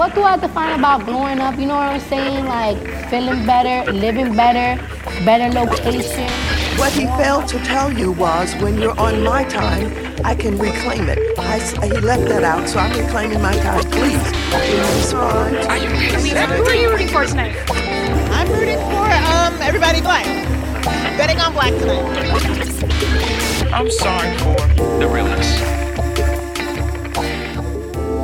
What do I define about blowing up? You know what I'm saying? Like feeling better, living better, better location. What he failed to tell you was when you're on my time, I can reclaim it. He left that out, so I'm reclaiming my time. Please, respond. Are you kidding me? Who are you rooting for tonight? I'm rooting for everybody black. Betting on black tonight. I'm sorry for the realness.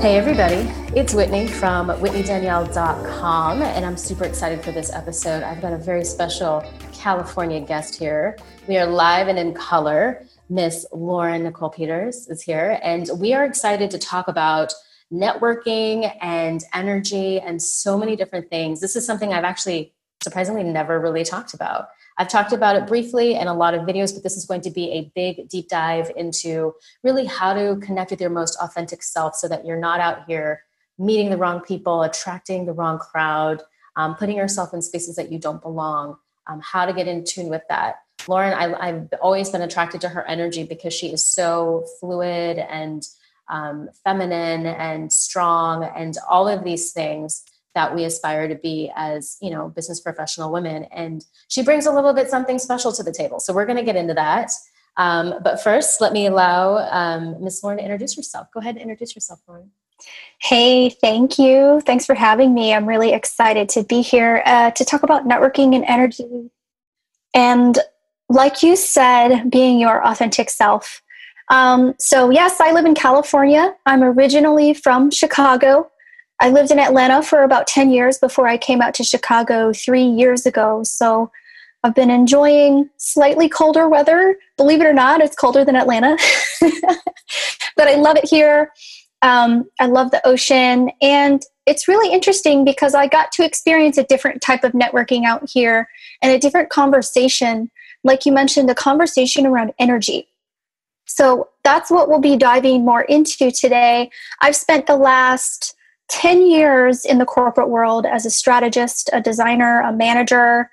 Hey everybody, it's Whitney from WhitneyDanielle.com, and I'm super excited for this episode. I've got a very special California guest here. We are live and in color. Miss Lauren Nicole Peters is here, and we are excited to talk about networking and energy and so many different things. This is something I've actually surprisingly never really talked about. I've talked about it briefly in a lot of videos, but this is going to be a big deep dive into really how to connect with your most authentic self so that you're not out here meeting the wrong people, attracting the wrong crowd, putting yourself in spaces that you don't belong, how to get in tune with that. Lauren, I've always been attracted to her energy because she is so fluid and feminine and strong and all of these things that we aspire to be as, you know, business professional women. And she brings a little bit something special to the table. So we're going to get into that. But first, let me allow Miss Lauren to introduce herself. Go ahead and introduce yourself, Lauren. Hey, thank you. Thanks for having me. I'm really excited to be here to talk about networking and energy. And like you said, being your authentic self. So yes, I live in California. I'm originally from Chicago. I lived in Atlanta for about 10 years before I came out to Chicago 3 years ago. So I've been enjoying slightly colder weather. Believe it or not, it's colder than Atlanta. But I love it here. I love the ocean. And it's really interesting because I got to experience a different type of networking out here and a different conversation. Like you mentioned, a conversation around energy. So that's what we'll be diving more into today. I've spent the last 10 years in the corporate world as a strategist, a designer, a manager.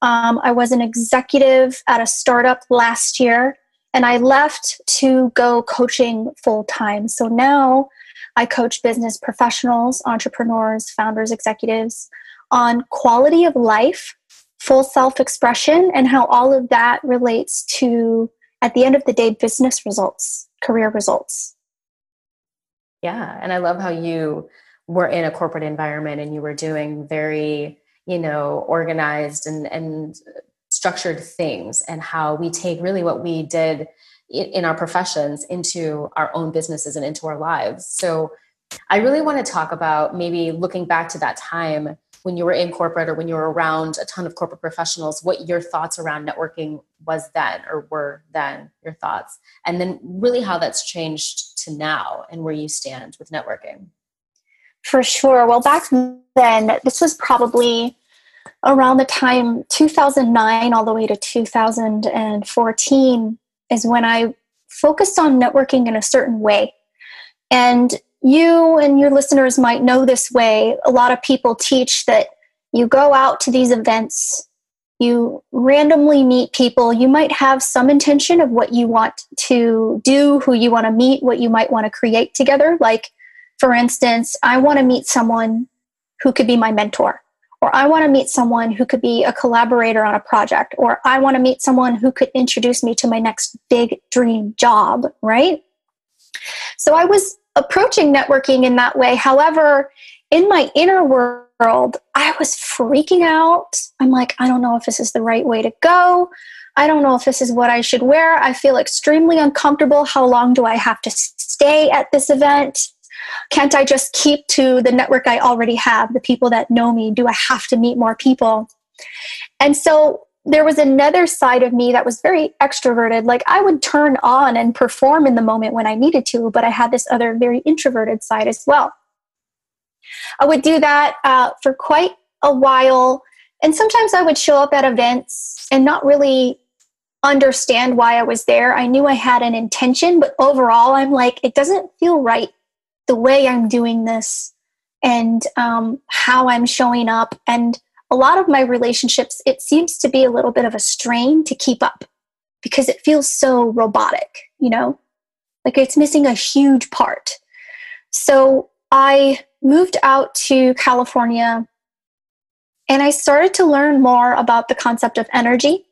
I was an executive at a startup last year, and I left to go coaching full-time. So now I coach business professionals, entrepreneurs, founders, executives on quality of life, full self-expression, and how all of that relates to, at the end of the day, business results, career results. Yeah, and I love how you were in a corporate environment and you were doing very, you know, organized and structured things, and how we take really what we did in our professions into our own businesses and into our lives. So I really want to talk about maybe looking back to that time when you were in corporate or when you were around a ton of corporate professionals, what your thoughts around networking was then or were then, your thoughts, and then really how that's changed to now and where you stand with networking. For sure. Well, back then, this was probably around the time 2009 all the way to 2014 is when I focused on networking in a certain way. And you and your listeners might know this way. A lot of people teach that you go out to these events, you randomly meet people. You might have some intention of what you want to do, who you want to meet, what you might want to create together. Like, for instance, I want to meet someone who could be my mentor, or I want to meet someone who could be a collaborator on a project, or I want to meet someone who could introduce me to my next big dream job, right? So I was approaching networking in that way. However, in my inner world, I was freaking out. I'm like, I don't know if this is the right way to go. I don't know if this is what I should wear. I feel extremely uncomfortable. How long do I have to stay at this event? Can't I just keep to the network I already have, the people that know me? Do I have to meet more people? And so there was another side of me that was very extroverted. Like, I would turn on and perform in the moment when I needed to, but I had this other very introverted side as well. I would do that for quite a while. And sometimes I would show up at events and not really understand why I was there. I knew I had an intention, but overall I'm like, it doesn't feel right, the way I'm doing this and how I'm showing up. And a lot of my relationships, it seems to be a little bit of a strain to keep up because it feels so robotic, you know, like it's missing a huge part. So I moved out to California, and I started to learn more about the concept of energy,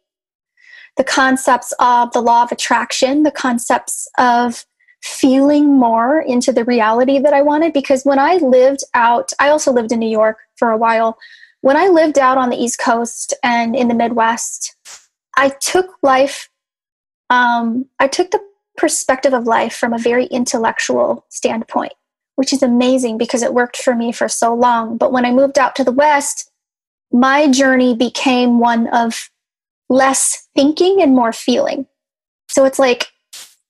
the concepts of the law of attraction, the concepts of feeling more into the reality that I wanted. Because when I lived out, I also lived in New York for a while. When I lived out on the East Coast and in the Midwest, I took life, I took the perspective of life from a very intellectual standpoint, which is amazing because it worked for me for so long. But when I moved out to the West, my journey became one of less thinking and more feeling. So it's like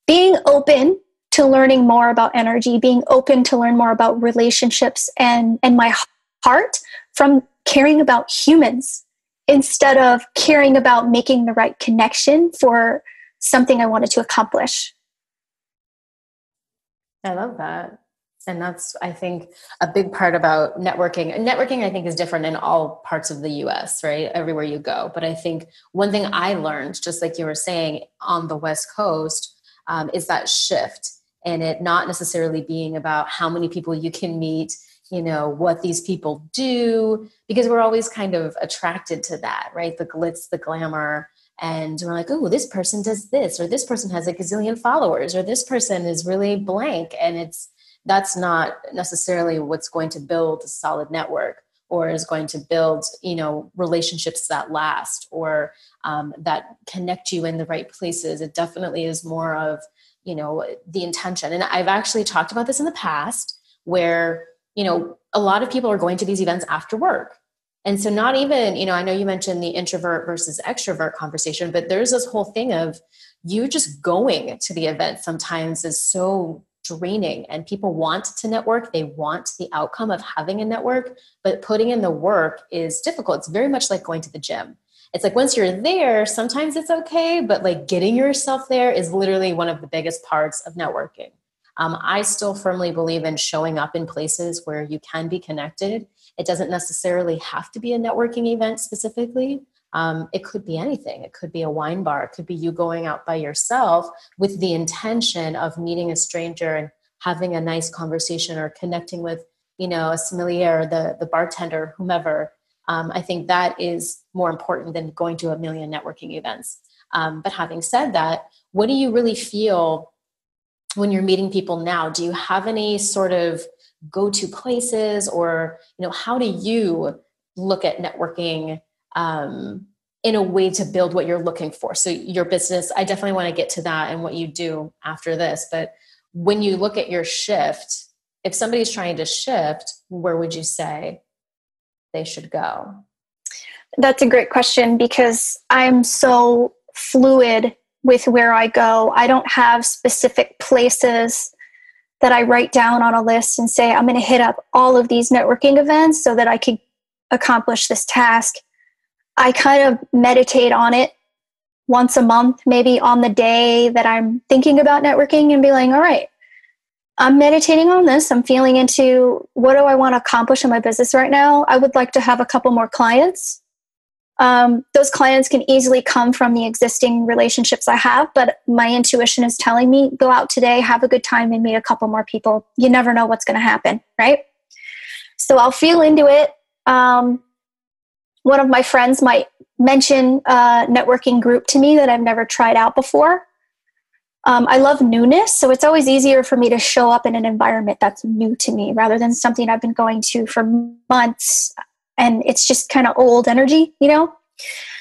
being open to learning more about energy, being open to learn more about relationships and my heart from caring about humans instead of caring about making the right connection for something I wanted to accomplish. I love that. And that's, I think, a big part about networking. And networking, I think, is different in all parts of the U.S., right? Everywhere you go. But I think one thing I learned, just like you were saying, on the West Coast, is that shift, and it not necessarily being about how many people you can meet, you know, what these people do, because we're always kind of attracted to that, right? The glitz, the glamour. And we're like, oh, this person does this, or this person has a gazillion followers, or this person is really blank. And that's not necessarily what's going to build a solid network, or is going to build, you know, relationships that last, or that connect you in the right places. It definitely is more of, you know, the intention. And I've actually talked about this in the past, where, you know, a lot of people are going to these events after work. And so not even, you know, I know you mentioned the introvert versus extrovert conversation, but there's this whole thing of you just going to the event sometimes is so draining, and people want to network. They want the outcome of having a network, but putting in the work is difficult. It's very much like going to the gym. It's like, once you're there, sometimes it's okay, but like getting yourself there is literally one of the biggest parts of networking. I still firmly believe in showing up in places where you can be connected. It doesn't necessarily have to be a networking event specifically. It could be anything. It could be a wine bar. It could be you going out by yourself with the intention of meeting a stranger and having a nice conversation, or connecting with, you know, a sommelier, the bartender, whomever. I think that is more important than going to a million networking events. But having said that, what do you really feel when you're meeting people now? Do you have any sort of go-to places, or, you know, how do you look at networking in a way to build what you're looking for? So your business, I definitely want to get to that and what you do after this. But when you look at your shift, if somebody's trying to shift, where would you say they should go? That's a great question, because I'm so fluid with where I go. I don't have specific places that I write down on a list and say, I'm going to hit up all of these networking events so that I can accomplish this task. I kind of meditate on it once a month, maybe on the day that I'm thinking about networking, and be like, all right, I'm meditating on this. I'm feeling into, what do I want to accomplish in my business right now? I would like to have a couple more clients. Those clients can easily come from the existing relationships I have, but my intuition is telling me, go out today, have a good time, and meet a couple more people. You never know what's going to happen, right? So I'll feel into it. One of my friends might mention a networking group to me that I've never tried out before. I love newness, so it's always easier for me to show up in an environment that's new to me rather than something I've been going to for months, and it's just kind of old energy, you know?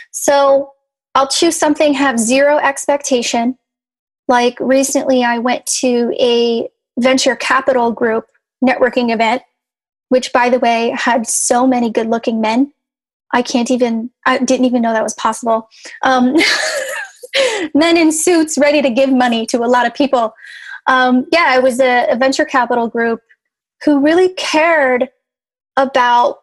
So I'll choose something, have zero expectation. Like recently I went to a venture capital group networking event, which, by the way, had so many good looking men. I didn't even know that was possible. Men in suits ready to give money to a lot of people. Yeah, it was a venture capital group who really cared about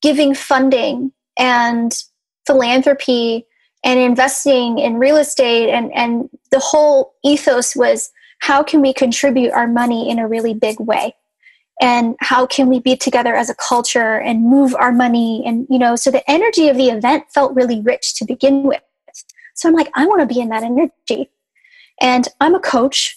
giving funding and philanthropy and investing in real estate. And the whole ethos was, how can we contribute our money in a really big way? And how can we be together as a culture and move our money? And, you know, so the energy of the event felt really rich to begin with. So I'm like, I want to be in that energy. And I'm a coach.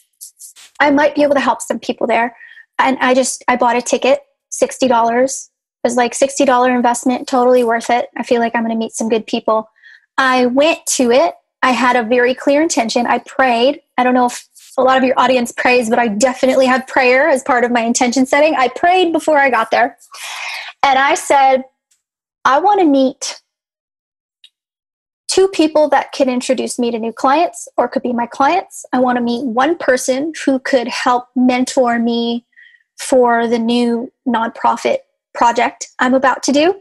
I might be able to help some people there. And I bought a ticket. $60. It was like $60 investment, totally worth it. I feel like I'm going to meet some good people. I went to it. I had a very clear intention. I prayed. I don't know if a lot of your audience prays, but I definitely had prayer as part of my intention setting. I prayed before I got there. And I said, I want to meet two people that can introduce me to new clients or could be my clients. I want to meet one person who could help mentor me for the new nonprofit project I'm about to do.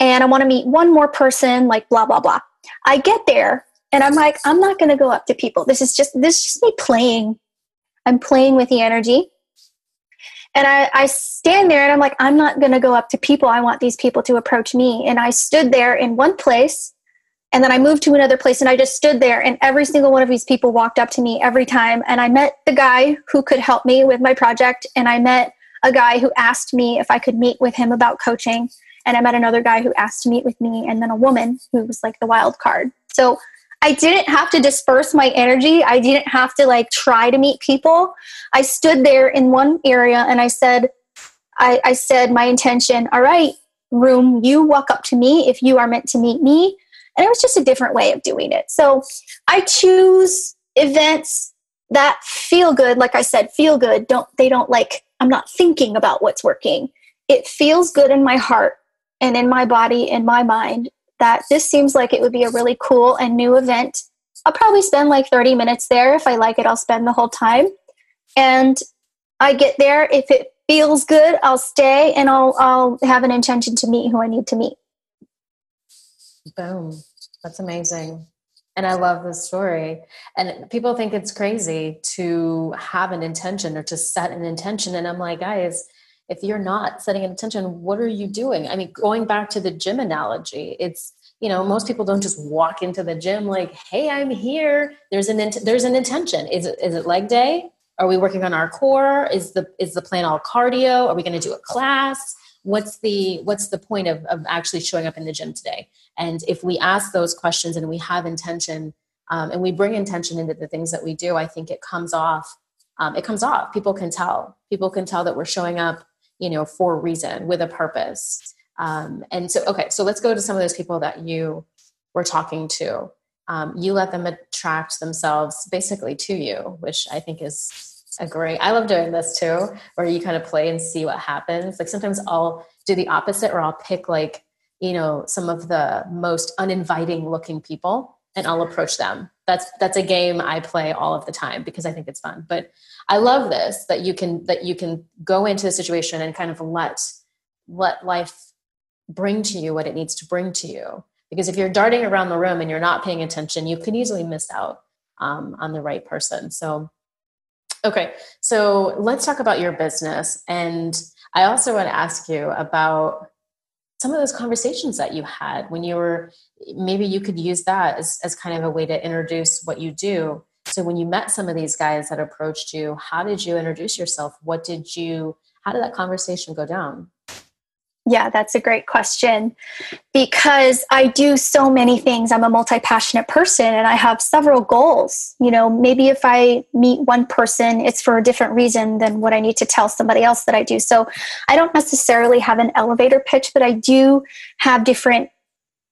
And I want to meet one more person, like blah, blah, blah. I get there and I'm like, I'm not going to go up to people. This is just me playing. I'm playing with the energy. And I stand there and I'm like, I'm not going to go up to people. I want these people to approach me. And I stood there in one place and then I moved to another place and I just stood there and every single one of these people walked up to me every time. And I met the guy who could help me with my project. And I met a guy who asked me if I could meet with him about coaching. And I met another guy who asked to meet with me and then a woman who was like the wild card. So I didn't have to disperse my energy. I didn't have to like try to meet people. I stood there in one area and I said, I said my intention, all right, room, you walk up to me if you are meant to meet me. And it was just a different way of doing it. So I choose events that feel good. Like I said, feel good. I'm not thinking about what's working. It feels good in my heart and in my body and my mind that this seems like it would be a really cool and new event. I'll probably spend like 30 minutes there. If I like it, I'll spend the whole time. And I get there. If it feels good, I'll stay and I'll have an intention to meet who I need to meet. Boom. That's amazing. And I love this story. And people think it's crazy to have an intention or to set an intention. And I'm like, guys, if you're not setting an intention, what are you doing? I mean, going back to the gym analogy, it's, you know, most people don't just walk into the gym like, hey, I'm here. There's an intention. Is it leg day? Are we working on our core? Is the plan all cardio? Are we going to do a class? What's the point of actually showing up in the gym today? And if we ask those questions and we have intention, and we bring intention into the things that we do, I think it comes off. People can tell that we're showing up, you know, for a reason, with a purpose. So let's go to some of those people that you were talking to. You let them attract themselves basically to you, which I think is a great, I love doing this too, where you kind of play and see what happens. Like sometimes I'll do the opposite, or I'll pick like, you know, some of the most uninviting looking people and I'll approach them. That's a game I play all of the time because I think it's fun. But I love this, that you can go into the situation and kind of let life bring to you what it needs to bring to you. Because if you're darting around the room and you're not paying attention, you could easily miss out on the right person. So, okay. So let's talk about your business. And I also want to ask you about some of those conversations that you had when you were, maybe you could use that as kind of a way to introduce what you do. So when you met some of these guys that approached you, how did you introduce yourself? How did that conversation go down? Yeah, that's a great question because I do so many things. I'm a multi-passionate person and I have several goals. You know, maybe if I meet one person, it's for a different reason than what I need to tell somebody else that I do. So I don't necessarily have an elevator pitch, but I do have different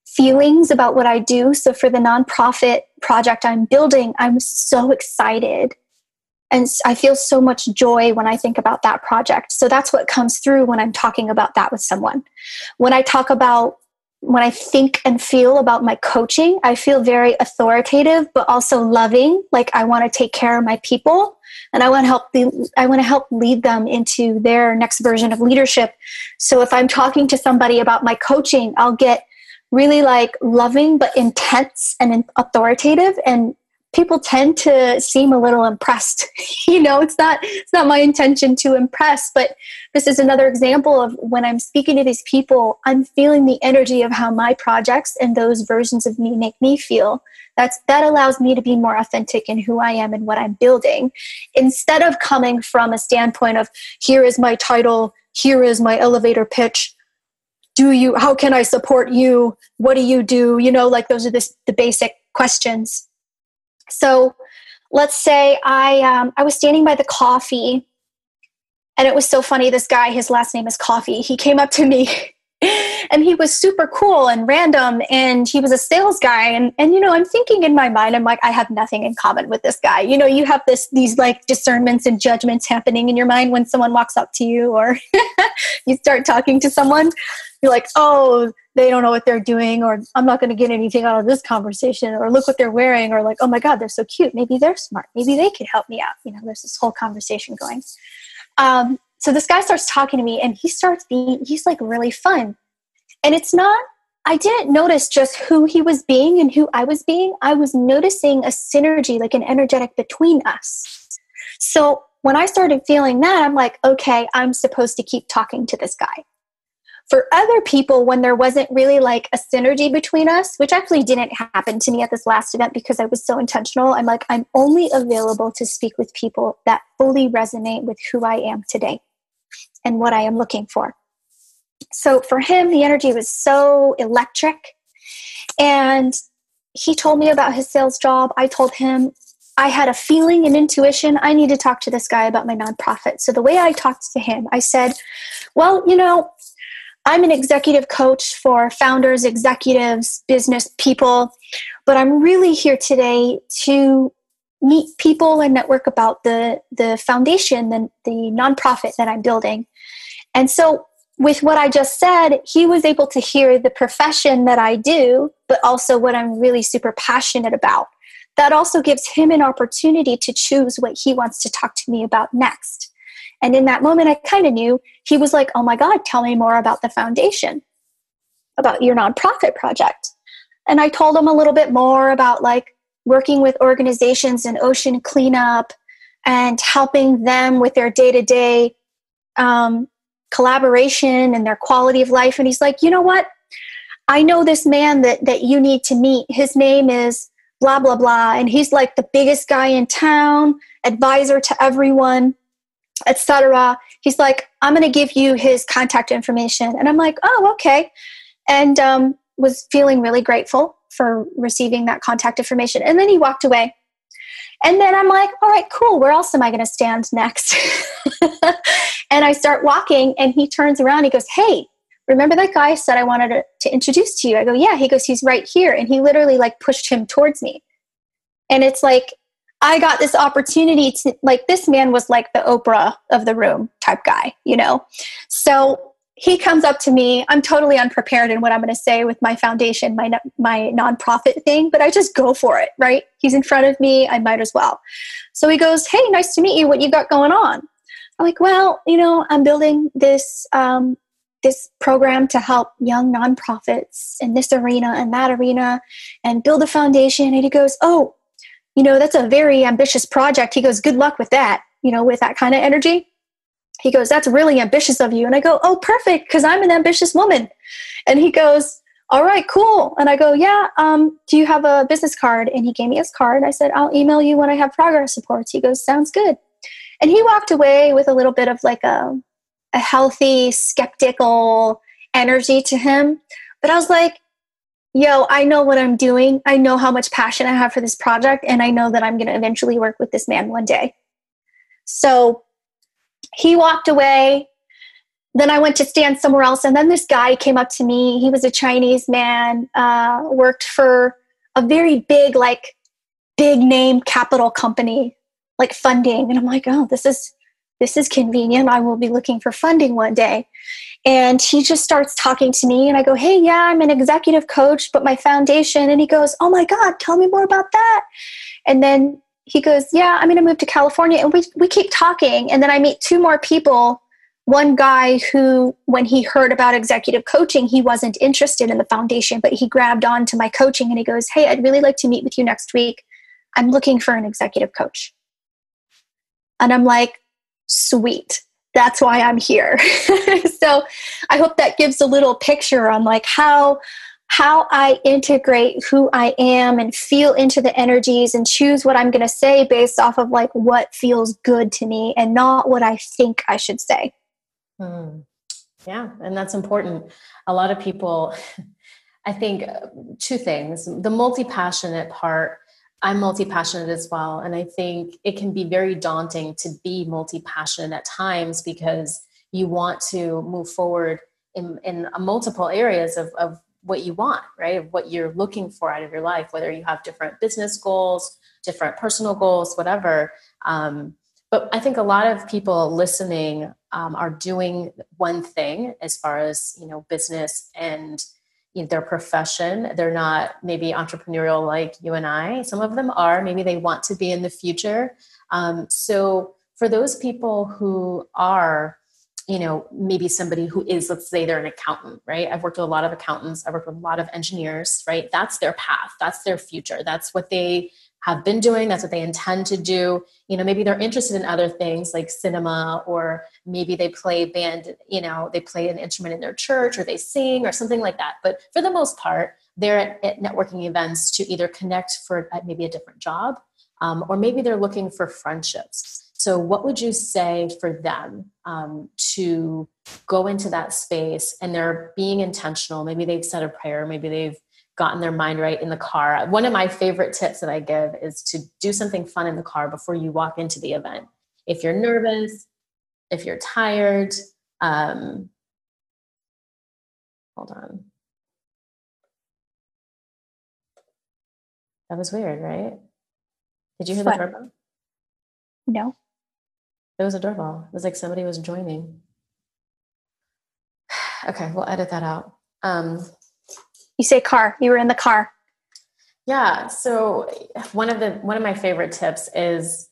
feelings about what I do. So for the nonprofit project I'm building, I'm so excited. And I feel so much joy when I think about that project. So that's what comes through when I'm talking about that with someone. When I think and feel about my coaching, I feel very authoritative, but also loving. Like I want to take care of my people and I want to help lead them into their next version of leadership. So if I'm talking to somebody about my coaching, I'll get really like loving, but intense and authoritative, and people tend to seem a little impressed. You know, it's not my intention to impress, but this is another example of when I'm speaking to these people, I'm feeling the energy of how my projects and those versions of me make me feel. That allows me to be more authentic in who I am and what I'm building, instead of coming from a standpoint of here is my title, here is my elevator pitch. How can I support you? What do you do? You know, like those are the basic questions. So let's say I was standing by the coffee And it was so funny. This guy, his last name is Coffee. He came up to me and he was super cool and random. And he was a sales guy. And, you know, I'm thinking in my mind, I'm like, I have nothing in common with this guy. You know, you have these like discernments and judgments happening in your mind when someone walks up to you or you start talking to someone. You're like, oh, they don't know what they're doing, or I'm not going to get anything out of this conversation, or look what they're wearing, or like, oh my God, they're so cute. Maybe they're smart. Maybe they could help me out. You know, there's this whole conversation going. So this guy starts talking to me and he's like really fun. And I didn't notice just who he was being and who I was being. I was noticing a synergy, like an energetic between us. So when I started feeling that, I'm like, okay, I'm supposed to keep talking to this guy. For other people, when there wasn't really like a synergy between us, which actually didn't happen to me at this last event because I was so intentional, I'm like, I'm only available to speak with people that fully resonate with who I am today and what I am looking for. So for him, the energy was so electric. And he told me about his sales job. I told him I had a feeling and intuition. I need to talk to this guy about my nonprofit. So the way I talked to him, I said, well, you know, I'm an executive coach for founders, executives, business people, but I'm really here today to meet people and network about the foundation, the nonprofit that I'm building. And so with what I just said, he was able to hear the profession that I do, but also what I'm really super passionate about. That also gives him an opportunity to choose what he wants to talk to me about next. And in that moment, I kind of knew. He was like, oh my God, tell me more about the foundation, about your nonprofit project. And I told him a little bit more about like working with organizations in ocean cleanup and helping them with their day-to-day collaboration and their quality of life. And he's like, you know what? I know this man that you need to meet. His name is blah, blah, blah. And he's like the biggest guy in town, advisor to everyone, etc. He's like, I'm going to give you his contact information. And I'm like, oh, okay. And was feeling really grateful for receiving that contact information. And then he walked away. And then I'm like, all right, cool. Where else am I going to stand next? And I start walking and he turns around. He goes, hey, remember that guy I said I wanted to introduce to you? I go, yeah. He goes, he's right here. And he literally like pushed him towards me. And it's like, I got this opportunity to, like, this man was like the Oprah of the room type guy, you know? So he comes up to me. I'm totally unprepared in what I'm going to say with my foundation, my nonprofit thing, but I just go for it, right? He's in front of me. I might as well. So he goes, hey, nice to meet you. What you got going on? I'm like, well, you know, I'm building this, this program to help young nonprofits in this arena and that arena and build a foundation. And he goes, oh, you know, that's a very ambitious project. He goes, good luck with that, you know, with that kind of energy. He goes, that's really ambitious of you. And I go, oh, perfect, because I'm an ambitious woman. And he goes, all right, cool. And I go, yeah, do you have a business card? And he gave me his card. I said, I'll email you when I have progress reports. He goes, sounds good. And he walked away with a little bit of like a healthy, skeptical energy to him. But I was like, yo, I know what I'm doing. I know how much passion I have for this project. And I know that I'm going to eventually work with this man one day. So he walked away. Then I went to stand somewhere else. And then this guy came up to me. He was a Chinese man, worked for a very big, like big name capital company, like funding. And I'm like, oh, this is convenient. I will be looking for funding one day. And he just starts talking to me and I go, hey, yeah, I'm an executive coach, but my foundation. And he goes, oh my God, tell me more about that. And then he goes, yeah, I'm going to move to California. And we keep talking. And then I meet two more people. One guy who, when he heard about executive coaching, he wasn't interested in the foundation, but he grabbed on to my coaching and he goes, hey, I'd really like to meet with you next week. I'm looking for an executive coach. And I'm like, sweet. That's why I'm here. So I hope that gives a little picture on like how I integrate who I am and feel into the energies and choose what I'm going to say based off of like what feels good to me and not what I think I should say. Mm. Yeah. And that's important. A lot of people, I think two things, the multi-passionate part I'm multi-passionate as well. And I think it can be very daunting to be multi-passionate at times because you want to move forward in multiple areas of what you want, right? Of what you're looking for out of your life, whether you have different business goals, different personal goals, whatever. But I think a lot of people listening are doing one thing as far as, you know, business and their profession. They're not maybe entrepreneurial like you and I. Some of them are. Maybe they want to be in the future. So for those people who are, you know, maybe somebody who is, let's say they're an accountant, right? I've worked with a lot of accountants. I've worked with a lot of engineers, right? That's their path. That's their future. That's what they have been doing. That's what they intend to do. You know, maybe they're interested in other things like cinema, or maybe they play band, you know, they play an instrument in their church, or they sing or something like that. But for the most part, they're at networking events to either connect for maybe a different job, or maybe they're looking for friendships. So what would you say for them to go into that space and they're being intentional? Maybe they've said a prayer, maybe they've gotten their mind right in the car. One of my favorite tips that I give is to do something fun in the car before you walk into the event. If you're nervous, if you're tired, hold on. That was weird, right? Did you hear the doorbell? No. It was a doorbell. It was like somebody was joining. Okay, we'll edit that out. You say car. You were in the car. Yeah. So one of my favorite tips is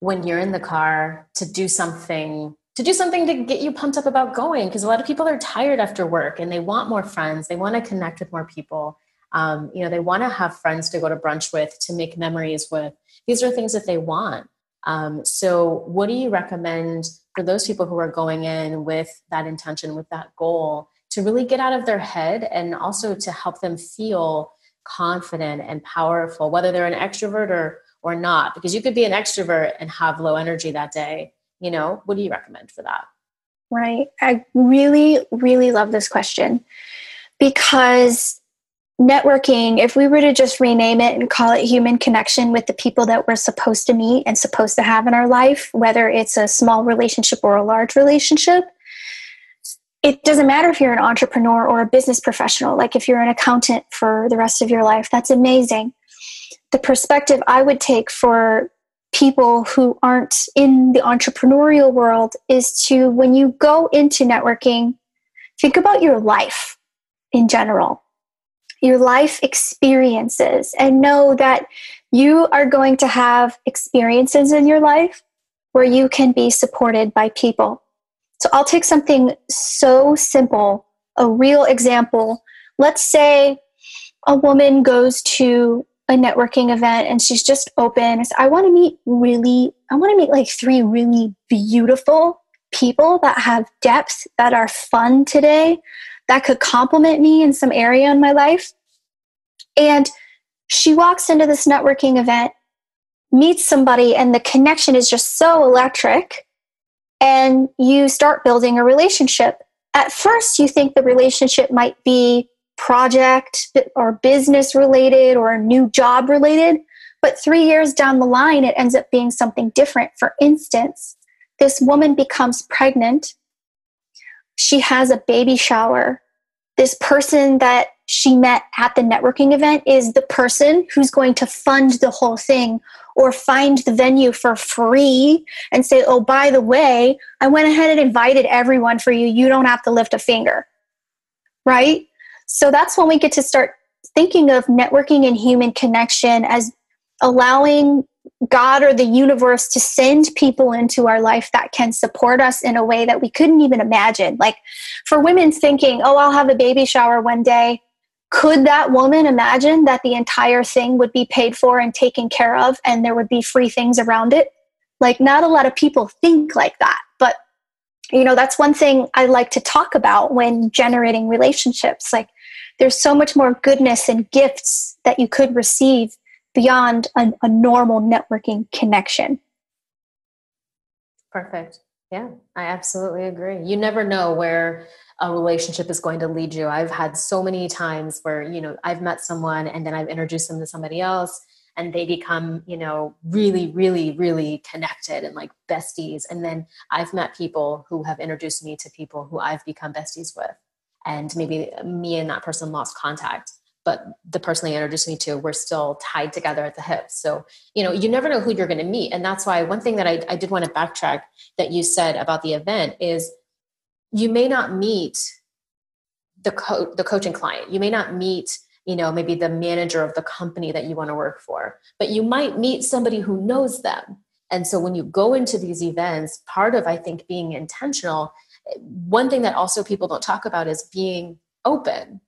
when you're in the car to do something to get you pumped up about going, because a lot of people are tired after work and they want more friends. They want to connect with more people. You know, they want to have friends to go to brunch with, to make memories with. These are things that they want. So what do you recommend for those people who are going in with that intention, with that goal, to really get out of their head and also to help them feel confident and powerful, whether they're an extrovert or not? Because you could be an extrovert and have low energy that day. You know, what do you recommend for that? Right. I really, really love this question, because networking, if we were to just rename it and call it human connection with the people that we're supposed to meet and supposed to have in our life, whether it's a small relationship or a large relationship, it doesn't matter if you're an entrepreneur or a business professional. Like if you're an accountant for the rest of your life, that's amazing. The perspective I would take for people who aren't in the entrepreneurial world is to, when you go into networking, think about your life in general, your life experiences, and know that you are going to have experiences in your life where you can be supported by people. So I'll take something so simple, a real example. Let's say a woman goes to a networking event and she's just open and says, I want to meet like 3 really beautiful people that have depth, that are fun today, that could complement me in some area in my life. And she walks into this networking event, meets somebody, and the connection is just so electric. And you start building a relationship. At first, you think the relationship might be project or business related or new job related. But 3 years down the line, it ends up being something different. For instance, this woman becomes pregnant. She has a baby shower. This person that she met at the networking event is the person who's going to fund the whole thing or find the venue for free and say, oh, by the way, I went ahead and invited everyone for you. You don't have to lift a finger, right? So that's when we get to start thinking of networking and human connection as allowing God or the universe to send people into our life that can support us in a way that we couldn't even imagine. Like for women thinking, oh, I'll have a baby shower one day. Could that woman imagine that the entire thing would be paid for and taken care of and there would be free things around it? Like not a lot of people think like that, but you know, that's one thing I like to talk about when generating relationships. Like there's so much more goodness and gifts that you could receive beyond a normal networking connection. Perfect. Yeah, I absolutely agree. You never know where a relationship is going to lead you. I've had so many times where, you know, I've met someone and then I've introduced them to somebody else. and they become, you know, really, really, really connected and like besties. And then I've met people who have introduced me to people who I've become besties with, and maybe me and that person lost contact, but the person they introduced me to, we're still tied together at the hips. So, you know, you never know who you're going to meet. And that's why one thing that I did want to backtrack that you said about the event is you may not meet the coaching client. You may not meet, you know, maybe the manager of the company that you want to work for, but you might meet somebody who knows them. And so when you go into these events, part of, I think, being intentional, one thing that also people don't talk about is being open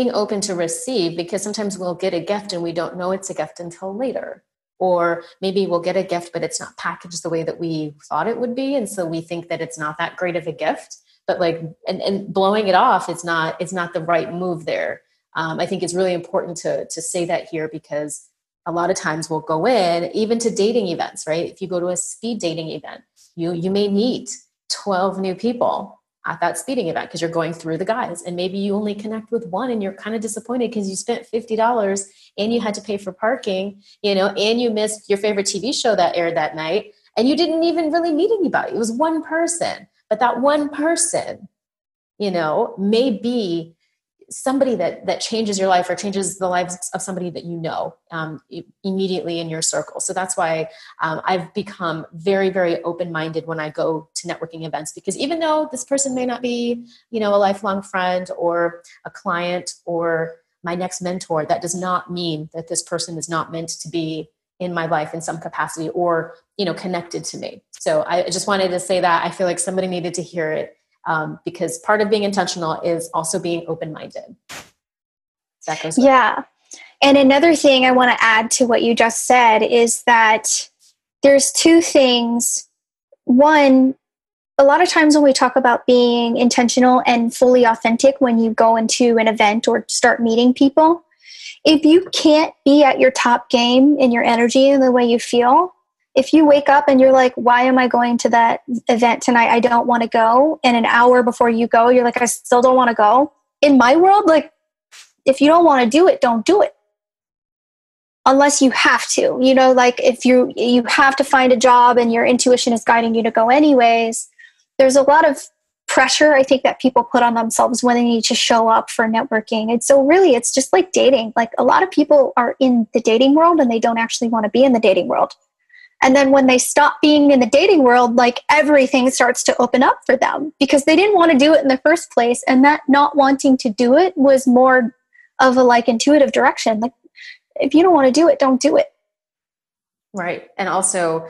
to receive, because sometimes we'll get a gift and we don't know it's a gift until later. Or maybe we'll get a gift, but it's not packaged the way that we thought it would be. And so we think that it's not that great of a gift, but like, and blowing it off, it's not the right move there. I think it's really important to say that here, because a lot of times we'll go in, even to dating events, right? If you go to a speed dating event, you may meet 12 new people at that speeding event because you're going through the guys, and maybe you only connect with one and you're kind of disappointed because you spent $50 and you had to pay for parking, you know, and you missed your favorite TV show that aired that night, and you didn't even really meet anybody. It was one person, but that one person, you know, may be somebody that changes your life or changes the lives of somebody that you know immediately in your circle. So that's why I've become very, very open-minded when I go to networking events, because even though this person may not be, you know, a lifelong friend or a client or my next mentor, that does not mean that this person is not meant to be in my life in some capacity or, you know, connected to me. So I just wanted to say that I feel like somebody needed to hear it. Because part of being intentional is also being open-minded. That goes well. Yeah. And another thing I want to add to what you just said is that there's two things. One, a lot of times when we talk about being intentional and fully authentic, when you go into an event or start meeting people, if you can't be at your top game in your energy and the way you feel, if you wake up and you're like, why am I going to that event tonight? I don't want to go. And an hour before you go, you're like, I still don't want to go. In my world, like, if you don't want to do it, don't do it. Unless you have to, you know, like if you have to find a job and your intuition is guiding you to go anyways, there's a lot of pressure, I think, that people put on themselves when they need to show up for networking. And so really, it's just like dating. Like, a lot of people are in the dating world and they don't actually want to be in the dating world. And then when they stop being in the dating world, like, everything starts to open up for them because they didn't want to do it in the first place. And that not wanting to do it was more of a like intuitive direction. Like, if you don't want to do it, don't do it. Right. And also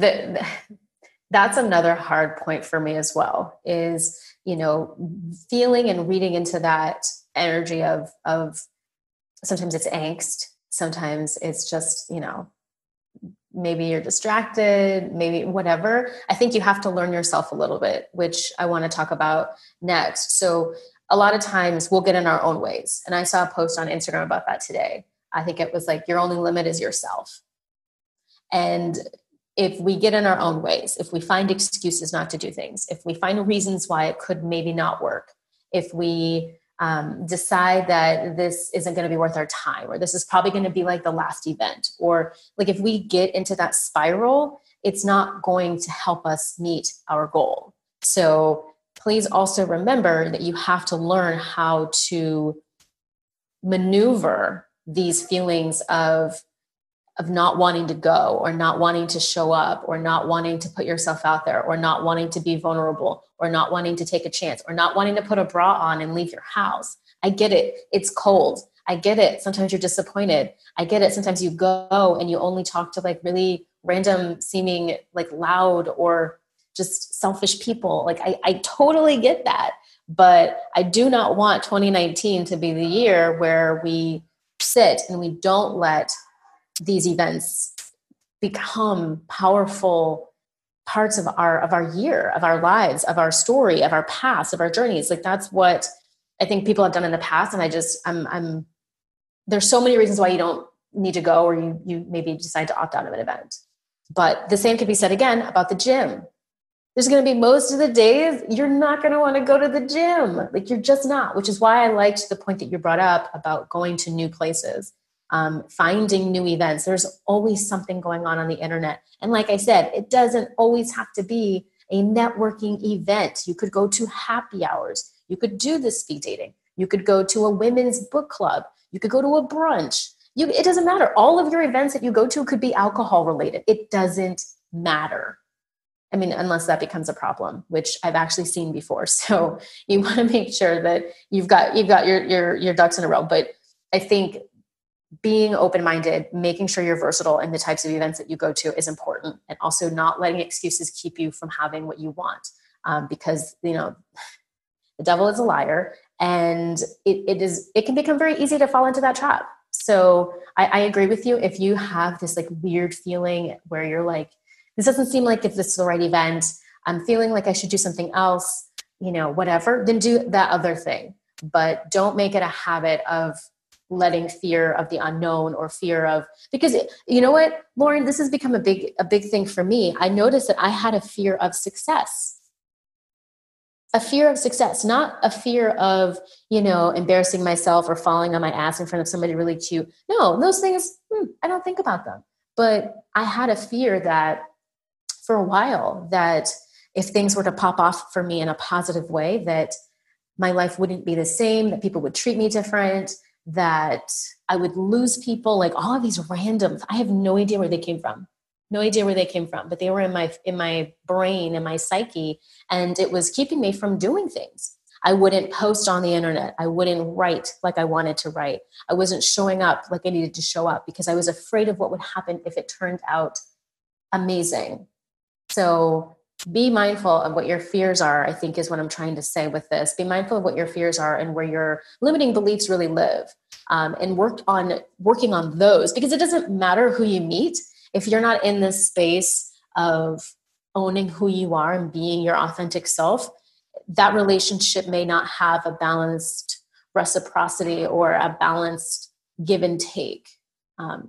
that's another hard point for me as well, is, you know, feeling and reading into that energy of sometimes it's angst. Sometimes it's just, you know, maybe you're distracted, maybe whatever. I think you have to learn yourself a little bit, which I want to talk about next. So a lot of times we'll get in our own ways. And I saw a post on Instagram about that today. I think it was like, your only limit is yourself. And if we get in our own ways, if we find excuses not to do things, if we find reasons why it could maybe not work, if we decide that this isn't going to be worth our time, or this is probably going to be like the last event, or like, if we get into that spiral, it's not going to help us meet our goal. So please also remember that you have to learn how to maneuver these feelings of not wanting to go, or not wanting to show up, or not wanting to put yourself out there, or not wanting to be vulnerable, or not wanting to take a chance, or not wanting to put a bra on and leave your house. I get it. It's cold. I get it. Sometimes you're disappointed. I get it. Sometimes you go and you only talk to like really random seeming, like, loud or just selfish people. Like, I totally get that, but I do not want 2019 to be the year where we sit and we don't let these events become powerful parts of our year, of our lives, of our story, of our past, of our journeys. Like, that's what I think people have done in the past. And I'm there's so many reasons why you don't need to go, or you maybe decide to opt out of an event. But the same could be said again about the gym. There's going to be most of the days you're not going to want to go to the gym. Like, you're just not, which is why I liked the point that you brought up about going to new places. finding new events. There's always something going on the internet. And like I said, it doesn't always have to be a networking event. You could go to happy hours. You could do the speed dating. You could go to a women's book club. You could go to a brunch. It doesn't matter. All of your events that you go to could be alcohol related. It doesn't matter. I mean, unless that becomes a problem, which I've actually seen before. So you want to make sure that you've got your ducks in a row. But I think being open-minded, making sure you're versatile in the types of events that you go to is important. And also not letting excuses keep you from having what you want. Because, you know, the devil is a liar, and it can become very easy to fall into that trap. So I agree with you. If you have this like weird feeling where you're like, this doesn't seem like if this is the right event, I'm feeling like I should do something else, you know, whatever, then do that other thing. But don't make it a habit of letting fear of the unknown or fear of, because you know what, Lauren, this has become a big thing for me. I noticed that I had a fear of success, not a fear of, you know, embarrassing myself or falling on my ass in front of somebody really cute. No, those things, I don't think about them. But I had a fear that for a while, that if things were to pop off for me in a positive way, that my life wouldn't be the same, that people would treat me different, that I would lose people, like all of these random, I have no idea where they came from. But they were in my brain, in my psyche, and it was keeping me from doing things. I wouldn't post on the internet. I wouldn't write like I wanted to write. I wasn't showing up like I needed to show up because I was afraid of what would happen if it turned out amazing. So be mindful of what your fears are, I think is what I'm trying to say with this. Be mindful of what your fears are and where your limiting beliefs really live, and working on those, because it doesn't matter who you meet. If you're not in this space of owning who you are and being your authentic self, that relationship may not have a balanced reciprocity or a balanced give and take,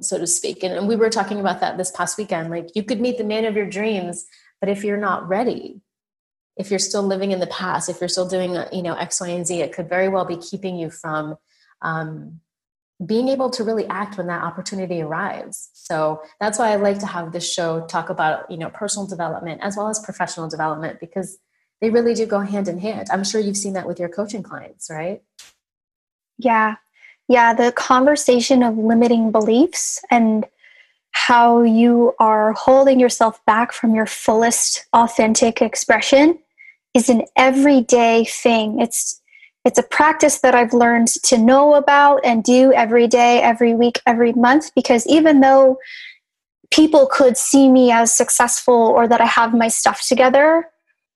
so to speak. And we were talking about that this past weekend. Like, you could meet the man of your dreams, but if you're not ready, if you're still living in the past, if you're still doing, you know, X, Y, and Z, it could very well be keeping you from being able to really act when that opportunity arrives. So that's why I like to have this show talk about, you know, personal development as well as professional development, because they really do go hand in hand. I'm sure you've seen that with your coaching clients, right? Yeah. Yeah. The conversation of limiting beliefs and how you are holding yourself back from your fullest authentic expression is an everyday thing. It's a practice that I've learned to know about and do every day, every week, every month, because even though people could see me as successful or that I have my stuff together,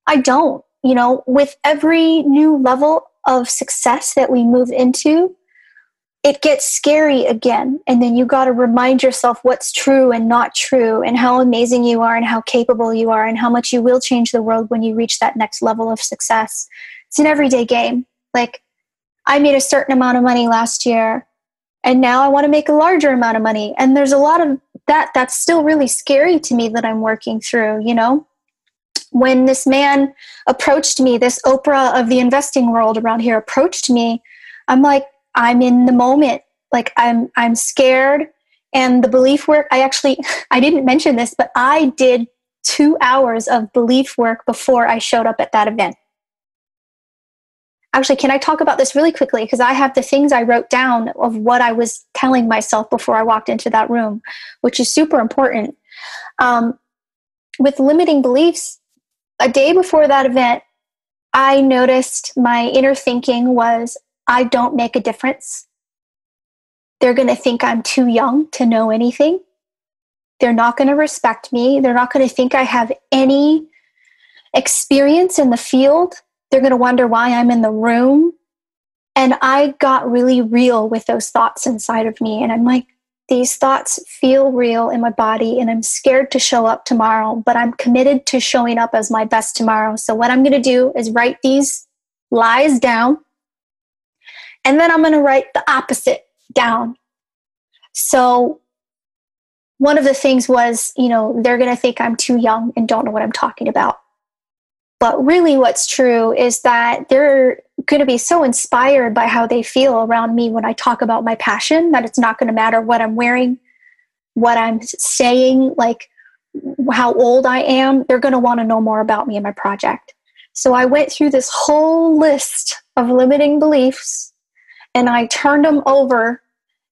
I don't. You know, with every new level of success that we move into, it gets scary again. And then you got to remind yourself what's true and not true and how amazing you are and how capable you are and how much you will change the world when you reach that next level of success. It's an everyday game. Like, I made a certain amount of money last year and now I want to make a larger amount of money. And there's a lot of that's still really scary to me that I'm working through, you know? When this man approached me, this Oprah of the investing world around here approached me, I'm like, I'm in the moment. Like, I'm scared. And the belief work, I didn't mention this, but I did 2 hours of belief work before I showed up at that event. Actually, can I talk about this really quickly? Because I have the things I wrote down of what I was telling myself before I walked into that room, which is super important. With limiting beliefs, a day before that event, I noticed my inner thinking was, I don't make a difference. They're going to think I'm too young to know anything. They're not going to respect me. They're not going to think I have any experience in the field. They're going to wonder why I'm in the room. And I got really real with those thoughts inside of me. And I'm like, these thoughts feel real in my body and I'm scared to show up tomorrow, but I'm committed to showing up as my best tomorrow. So what I'm going to do is write these lies down, and then I'm going to write the opposite down. So one of the things was, you know, they're going to think I'm too young and don't know what I'm talking about. But really what's true is that they're going to be so inspired by how they feel around me when I talk about my passion that it's not going to matter what I'm wearing, what I'm saying, like how old I am. They're going to want to know more about me and my project. So I went through this whole list of limiting beliefs and I turned them over,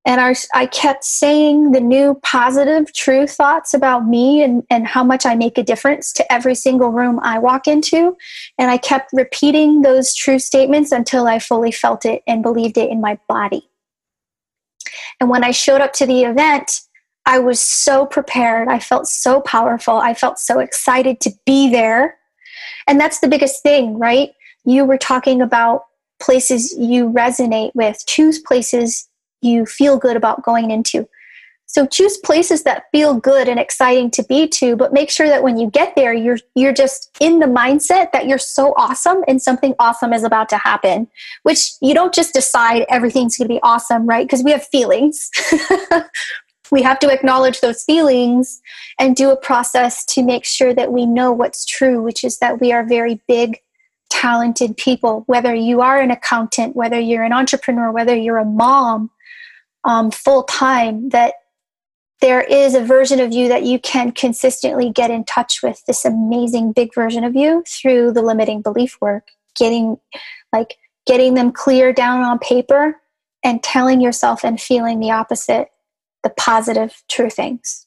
and I kept saying the new positive, true thoughts about me and how much I make a difference to every single room I walk into. And I kept repeating those true statements until I fully felt it and believed it in my body. And when I showed up to the event, I was so prepared. I felt so powerful. I felt so excited to be there. And that's the biggest thing, right? You were talking about places you resonate with. Choose places you feel good about going into. So choose places that feel good and exciting to be to, but make sure that when you get there, you're just in the mindset that you're so awesome and something awesome is about to happen, which you don't just decide everything's going to be awesome, right? Because we have feelings. We have to acknowledge those feelings and do a process to make sure that we know what's true, which is that we are very big, talented people. Whether you are an accountant, whether you're an entrepreneur, whether you're a mom full-time, that there is a version of you that you can consistently get in touch with, this amazing big version of you, through the limiting belief work, getting them clear down on paper and telling yourself and feeling the opposite, the positive, true things.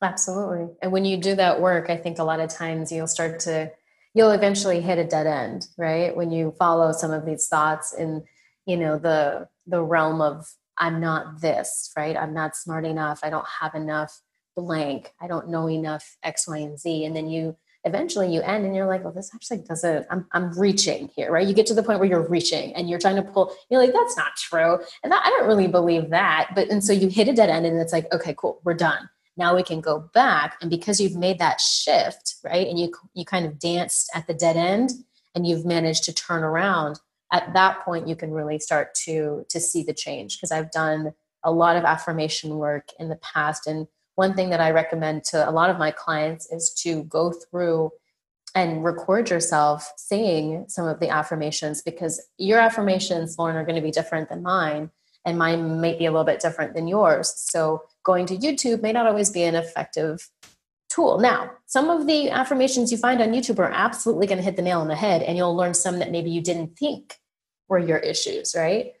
Absolutely. And when you do that work, I think a lot of times you'll eventually hit a dead end, right? When you follow some of these thoughts in, the realm of, I'm not this, right? I'm not smart enough. I don't have enough blank. I don't know enough X, Y, and Z. And then eventually you end and you're like, well, this actually doesn't, I'm reaching here, right? You get to the point where you're reaching and you're trying to pull, you're like, that's not true. And I don't really believe that. And so you hit a dead end and it's like, okay, cool. We're done. Now we can go back. And because you've made that shift, right? And you kind of danced at the dead end and you've managed to turn around. At that point, you can really start to see the change. Because I've done a lot of affirmation work in the past, and one thing that I recommend to a lot of my clients is to go through and record yourself saying some of the affirmations, because your affirmations, Lauren, are going to be different than mine, and mine might be a little bit different than yours. So going to YouTube may not always be an effective tool. Now, some of the affirmations you find on YouTube are absolutely going to hit the nail on the head, and you'll learn some that maybe you didn't think were your issues, right?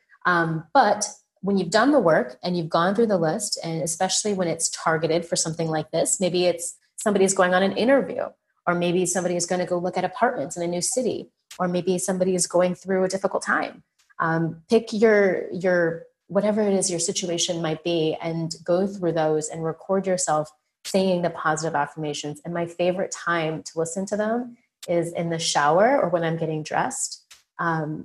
But when you've done the work and you've gone through the list, and especially when it's targeted for something like this, maybe it's somebody's going on an interview, or maybe somebody is going to go look at apartments in a new city, or maybe somebody is going through a difficult time. Pick your whatever it is your situation might be, and go through those and record yourself saying the positive affirmations. And my favorite time to listen to them is in the shower or when I'm getting dressed.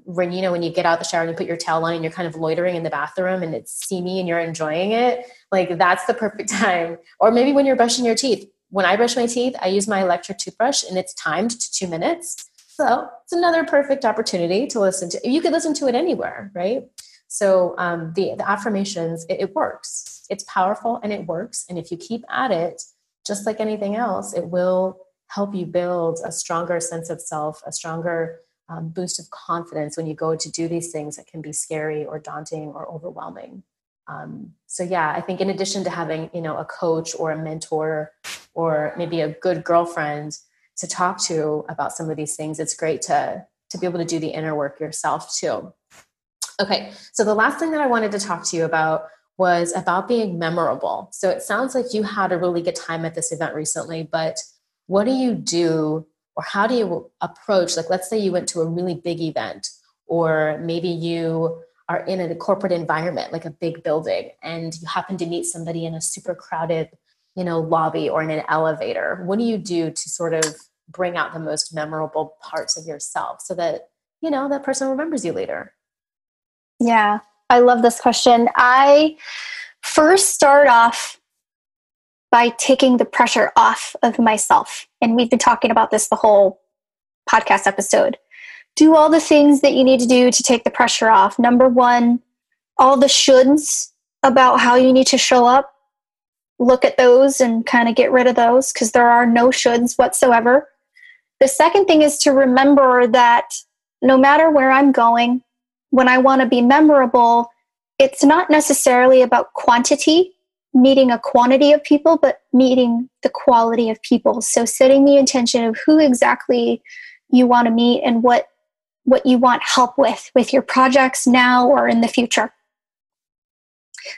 When you get out the shower and you put your towel on and you're kind of loitering in the bathroom and it's steamy and you're enjoying it, like that's the perfect time. Or maybe when you're brushing your teeth. When I brush my teeth, I use my electric toothbrush and it's timed to 2 minutes. So it's another perfect opportunity to listen to. You could listen to it anywhere, right? So the affirmations, it works. It's powerful and it works. And if you keep at it, just like anything else, it will help you build a stronger sense of self, a stronger boost of confidence when you go to do these things that can be scary or daunting or overwhelming. I think in addition to having, a coach or a mentor or maybe a good girlfriend to talk to about some of these things, it's great to be able to do the inner work yourself too. Okay. So the last thing that I wanted to talk to you about was about being memorable. So it sounds like you had a really good time at this event recently, but what do you do? Or how do you approach, like, let's say you went to a really big event, or maybe you are in a corporate environment, like a big building, and you happen to meet somebody in a super crowded, lobby or in an elevator. What do you do to sort of bring out the most memorable parts of yourself so that, that person remembers you later? Yeah, I love this question. I first start off by taking the pressure off of myself. And we've been talking about this the whole podcast episode. Do all the things that you need to do to take the pressure off. Number one, all the shoulds about how you need to show up. Look at those and kind of get rid of those, because there are no shoulds whatsoever. The second thing is to remember that no matter where I'm going, when I want to be memorable, it's not necessarily about quantity, meeting a quantity of people, but meeting the quality of people. So setting the intention of who exactly you want to meet and what you want help with your projects now or in the future.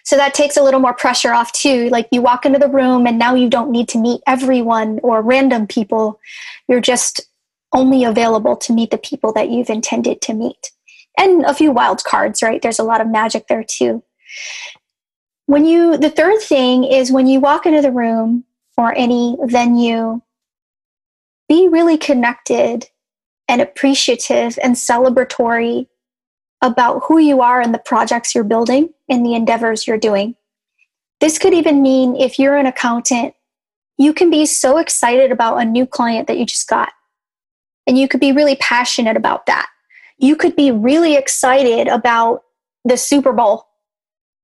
So that takes a little more pressure off too. Like you walk into the room and now you don't need to meet everyone or random people. You're just only available to meet the people that you've intended to meet. And a few wild cards, right? There's a lot of magic there too. The third thing is when you walk into the room or any venue, be really connected and appreciative and celebratory about who you are and the projects you're building and the endeavors you're doing. This could even mean if you're an accountant, you can be so excited about a new client that you just got. And you could be really passionate about that. You could be really excited about the Super Bowl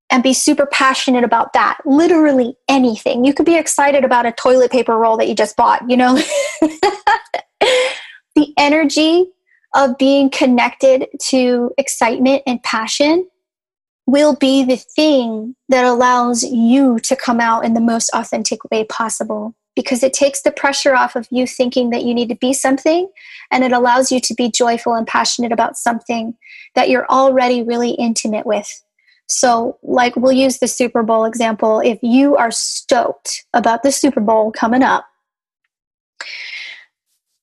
and be super passionate about that. Literally anything. You could be excited about a toilet paper roll that you just bought, you know? The energy of being connected to excitement and passion will be the thing that allows you to come out in the most authentic way possible, because it takes the pressure off of you thinking that you need to be something, and it allows you to be joyful and passionate about something that you're already really intimate with. So, like, we'll use the Super Bowl example. If you are stoked about the Super Bowl coming up,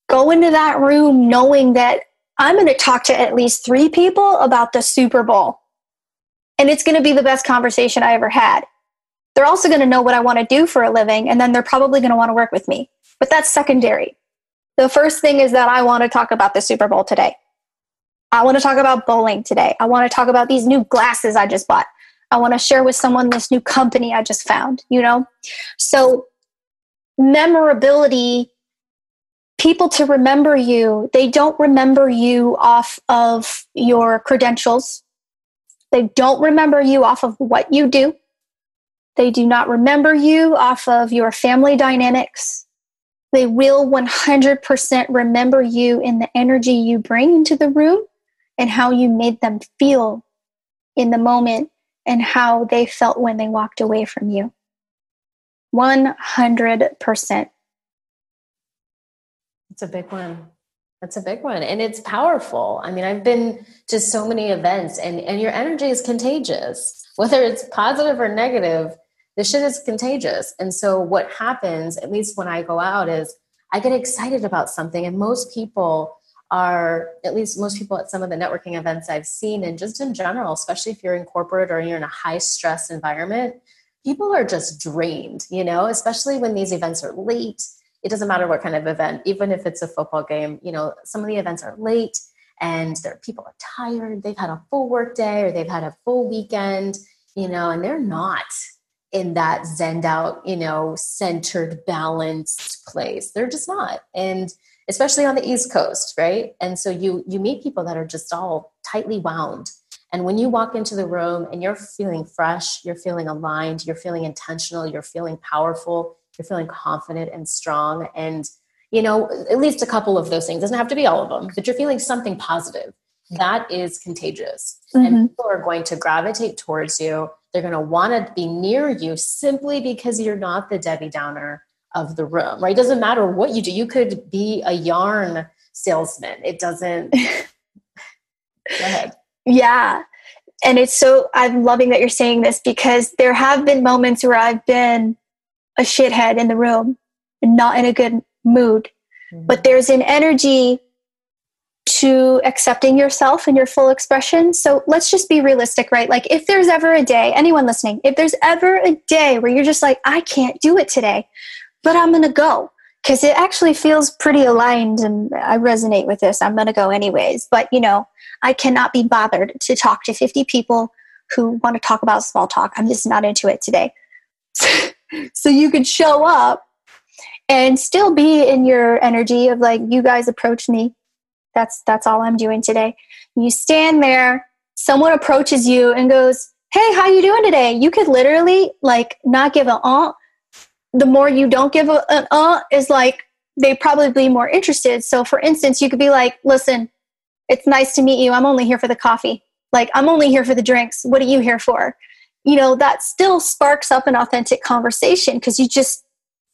go into that room knowing that I'm going to talk to at least 3 people about the Super Bowl. And it's going to be the best conversation I ever had. They're also going to know what I want to do for a living, and then they're probably going to want to work with me. But that's secondary. The first thing is that I want to talk about the Super Bowl today. I want to talk about bowling today. I want to talk about these new glasses I just bought. I want to share with someone this new company I just found, you know? So memorability, people to remember you, they don't remember you off of your credentials. They don't remember you off of what you do. They do not remember you off of your family dynamics. They will 100% remember you in the energy you bring into the room and how you made them feel in the moment and how they felt when they walked away from you. 100%. It's a big one. That's a big one. And it's powerful. I mean, I've been to so many events, and your energy is contagious, whether it's positive or negative. This shit is contagious. And so what happens, at least when I go out, is I get excited about something. And most people are, at least most people at some of the networking events I've seen, and just in general, especially if you're in corporate or you're in a high stress environment, people are just drained, you know, especially when these events are late. It doesn't matter what kind of event, even if it's a football game, you know, some of the events are late and people are tired. They've had a full work day or they've had a full weekend, you know, and they're not in that zened out, you know, centered, balanced place. They're just not. And especially on the East Coast, right? And so you meet people that are just all tightly wound. And when you walk into the room and you're feeling fresh, you're feeling aligned, you're feeling intentional, you're feeling powerful, you're feeling confident and strong. And, you know, at least a couple of those things, doesn't have to be all of them, but you're feeling something positive. That is contagious. Mm-hmm. And people are going to gravitate towards you. They're going to want to be near you simply because you're not the Debbie Downer of the room, right? It doesn't matter what you do. You could be a yarn salesman. It doesn't. Go ahead. Yeah. And it's so, I'm loving that you're saying this, because there have been moments where I've been a shithead in the room and not in a good mood, mm-hmm. but there's an energy to accepting yourself and your full expression. So let's just be realistic, right? Like if there's ever a day, anyone listening, if there's ever a day where you're just like, I can't do it today, but I'm going to go because it actually feels pretty aligned and I resonate with this. I'm going to go anyways. But you know, I cannot be bothered to talk to 50 people who want to talk about small talk. I'm just not into it today. So you could show up and still be in your energy of like, you guys approach me. That's all I'm doing today. You stand there, someone approaches you and goes, hey, how you doing today? You could literally like not give an the more you don't give an is like they'd probably be more interested. So for instance, you could be like, listen, it's nice to meet you. I'm only here for the coffee. Like, I'm only here for the drinks. What are you here for? You know, that still sparks up an authentic conversation, because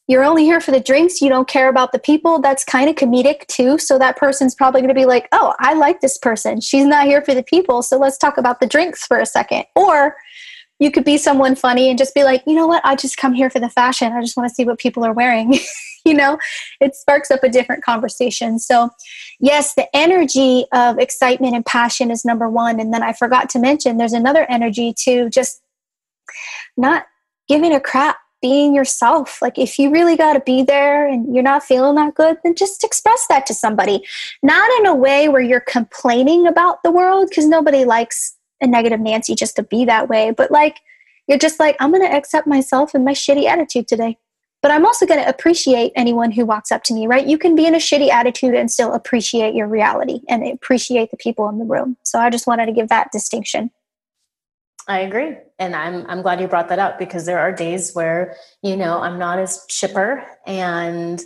you're only here for the drinks. You don't care about the people. That's kind of comedic too. So that person's probably going to be like, oh, I like this person. She's not here for the people. So let's talk about the drinks for a second. Or you could be someone funny and just be like, you know what? I just come here for the fashion. I just want to see what people are wearing. You know, it sparks up a different conversation. So yes, the energy of excitement and passion is number one. And then I forgot to mention, there's another energy to just not giving a crap, being yourself. Like, if you really got to be there and you're not feeling that good, then just express that to somebody. Not in a way where you're complaining about the world, because nobody likes a negative Nancy just to be that way. But like, you're just like, I'm going to accept myself and my shitty attitude today. But I'm also going to appreciate anyone who walks up to me, right? You can be in a shitty attitude and still appreciate your reality and appreciate the people in the room. So I just wanted to give that distinction. I agree. And I'm glad you brought that up, because there are days where, you know, I'm not as chipper and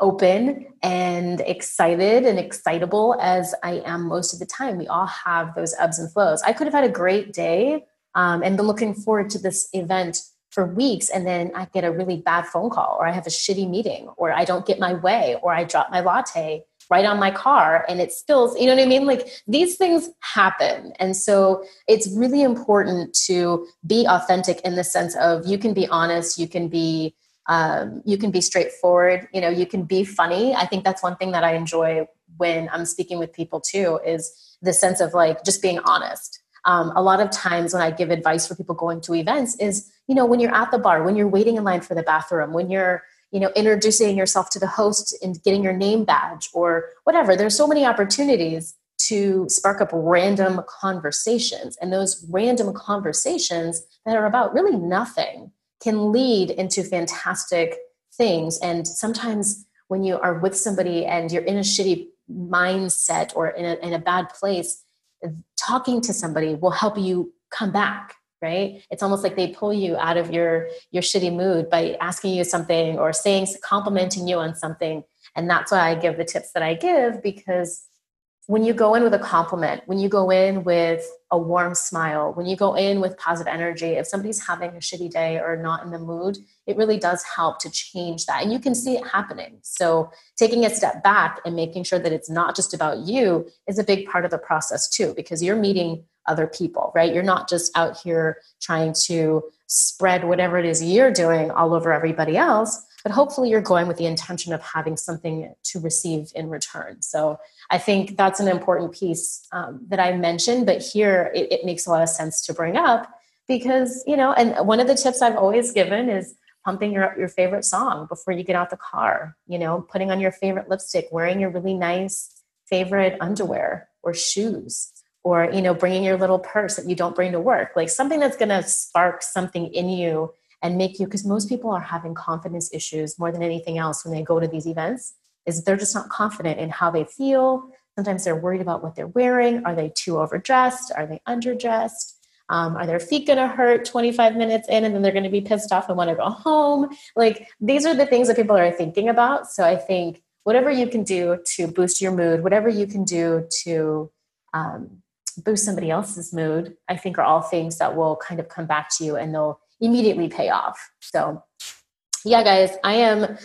open and excited and excitable as I am most of the time. We all have those ebbs and flows. I could have had a great day and been looking forward to this event for weeks, and then I get a really bad phone call, or I have a shitty meeting, or I don't get my way, or I drop my latte right on my car and it spills, you know what I mean? Like, these things happen. And so it's really important to be authentic in the sense of, you can be honest, you can be straightforward, you know, you can be funny. I think that's one thing that I enjoy when I'm speaking with people too, is the sense of like, just being honest. A lot of times when I give advice for people going to events is, you know, when you're at the bar, when you're waiting in line for the bathroom, when you're, you know, introducing yourself to the host and getting your name badge or whatever. There's so many opportunities to spark up random conversations, and those random conversations that are about really nothing can lead into fantastic things. And sometimes when you are with somebody and you're in a shitty mindset or in a bad place, talking to somebody will help you come back. Right? It's almost like they pull you out of your shitty mood by asking you something or saying, complimenting you on something. And that's why I give the tips that I give, because when you go in with a compliment, when you go in with a warm smile, when you go in with positive energy, if somebody's having a shitty day or not in the mood, it really does help to change that. And you can see it happening. So taking a step back and making sure that it's not just about you is a big part of the process too, because you're meeting other people, right? You're not just out here trying to spread whatever it is you're doing all over everybody else, but hopefully you're going with the intention of having something to receive in return. So I think that's an important piece that I mentioned, but here it makes a lot of sense to bring up because, you know, and one of the tips I've always given is pumping your favorite song before you get out the car, you know, putting on your favorite lipstick, wearing your really nice favorite underwear or shoes, or, you know, bringing your little purse that you don't bring to work, like something that's going to spark something in you and make you, because most people are having confidence issues more than anything else when they go to these events, is they're just not confident in how they feel. Sometimes they're worried about what they're wearing. Are they too overdressed? Are they underdressed? Are their feet going to hurt 25 minutes in, and then they're going to be pissed off and want to go home? Like, these are the things that people are thinking about. So I think whatever you can do to boost your mood, whatever you can do to, boost somebody else's mood, I think are all things that will kind of come back to you and they'll immediately pay off. So yeah, guys, I am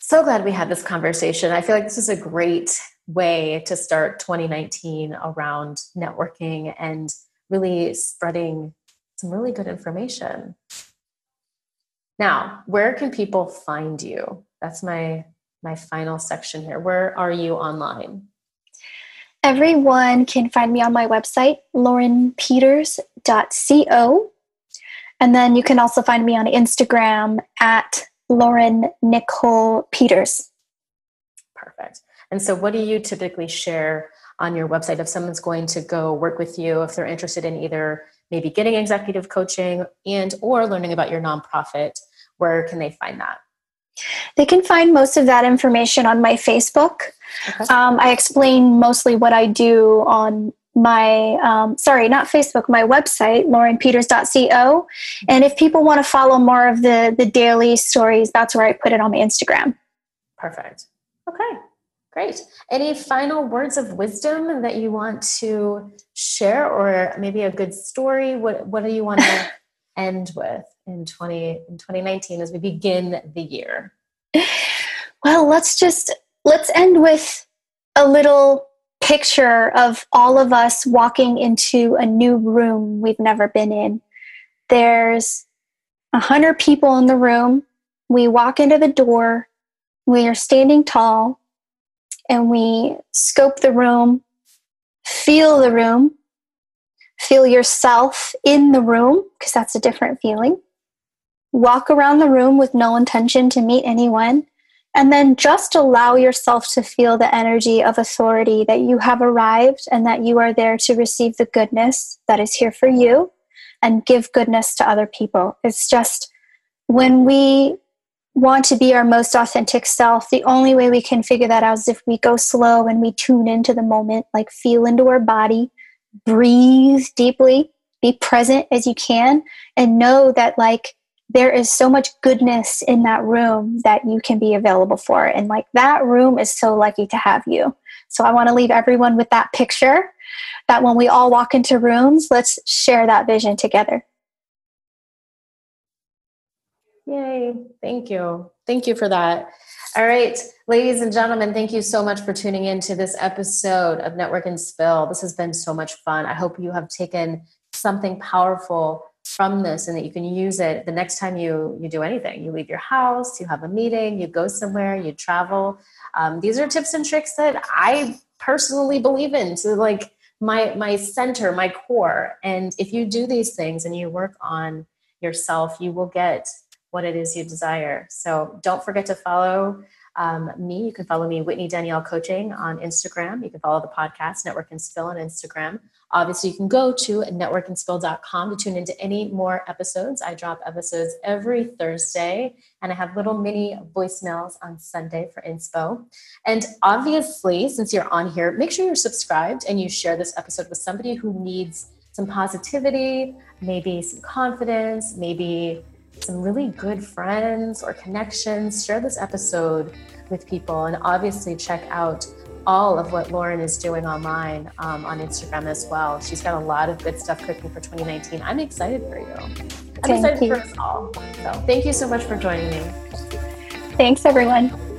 so glad we had this conversation. I feel like this is a great way to start 2019 around networking and really spreading some really good information. Now, where can people find you? That's my final section here. Where are you online? Everyone can find me on my website, laurenpeters.co. And then you can also find me on Instagram at Lauren Nicole Peters. Perfect. And so what do you typically share on your website if someone's going to go work with you, if they're interested in either maybe getting executive coaching and or learning about your nonprofit? Where can they find that? They can find most of that information on my Facebook. Okay. I explain mostly what I do on my, my website, laurenpeters.co. And if people want to follow more of the daily stories, that's where I put it on my Instagram. Perfect. Okay, great. Any final words of wisdom that you want to share, or maybe a good story? What do you want to end with in 2019 as we begin the year? Well, let's end with a little picture of all of us walking into a new room we've never been in. There's 100 people in the room. We walk into the door. We are standing tall, and we scope the room, feel the room, feel yourself in the room, because that's a different feeling. Walk around the room with no intention to meet anyone, and then just allow yourself to feel the energy of authority that you have arrived and that you are there to receive the goodness that is here for you and give goodness to other people. It's just when we want to be our most authentic self, the only way we can figure that out is if we go slow and we tune into the moment, like feel into our body, breathe deeply, be present as you can, and know that like there is so much goodness in that room that you can be available for. And like that room is so lucky to have you. So I want to leave everyone with that picture, that when we all walk into rooms, let's share that vision together. Yay. Thank you. Thank you for that. All right, ladies and gentlemen, thank you so much for tuning in to this episode of Network and Spill. This has been so much fun. I hope you have taken something powerful from this and that you can use it the next time you do anything. You leave your house, you have a meeting, you go somewhere, you travel. These are tips and tricks that I personally believe in to like my center, my core. And if you do these things and you work on yourself, you will get what it is you desire. So don't forget to follow me. You can follow me, Whitney Danielle Coaching, on Instagram. You can follow the podcast, Network and Spill, on Instagram. Obviously, you can go to networkandspill.com to tune into any more episodes. I drop episodes every Thursday, and I have little mini voicemails on Sunday for inspo. And obviously, since you're on here, make sure you're subscribed and you share this episode with somebody who needs some positivity, maybe some confidence, maybe some really good friends or connections. Share this episode with people, and obviously check out all of what Lauren is doing online on Instagram as well. She's got a lot of good stuff cooking for 2019. I'm excited for you. I'm excited for us all. So thank you so much for joining me. Thanks, everyone.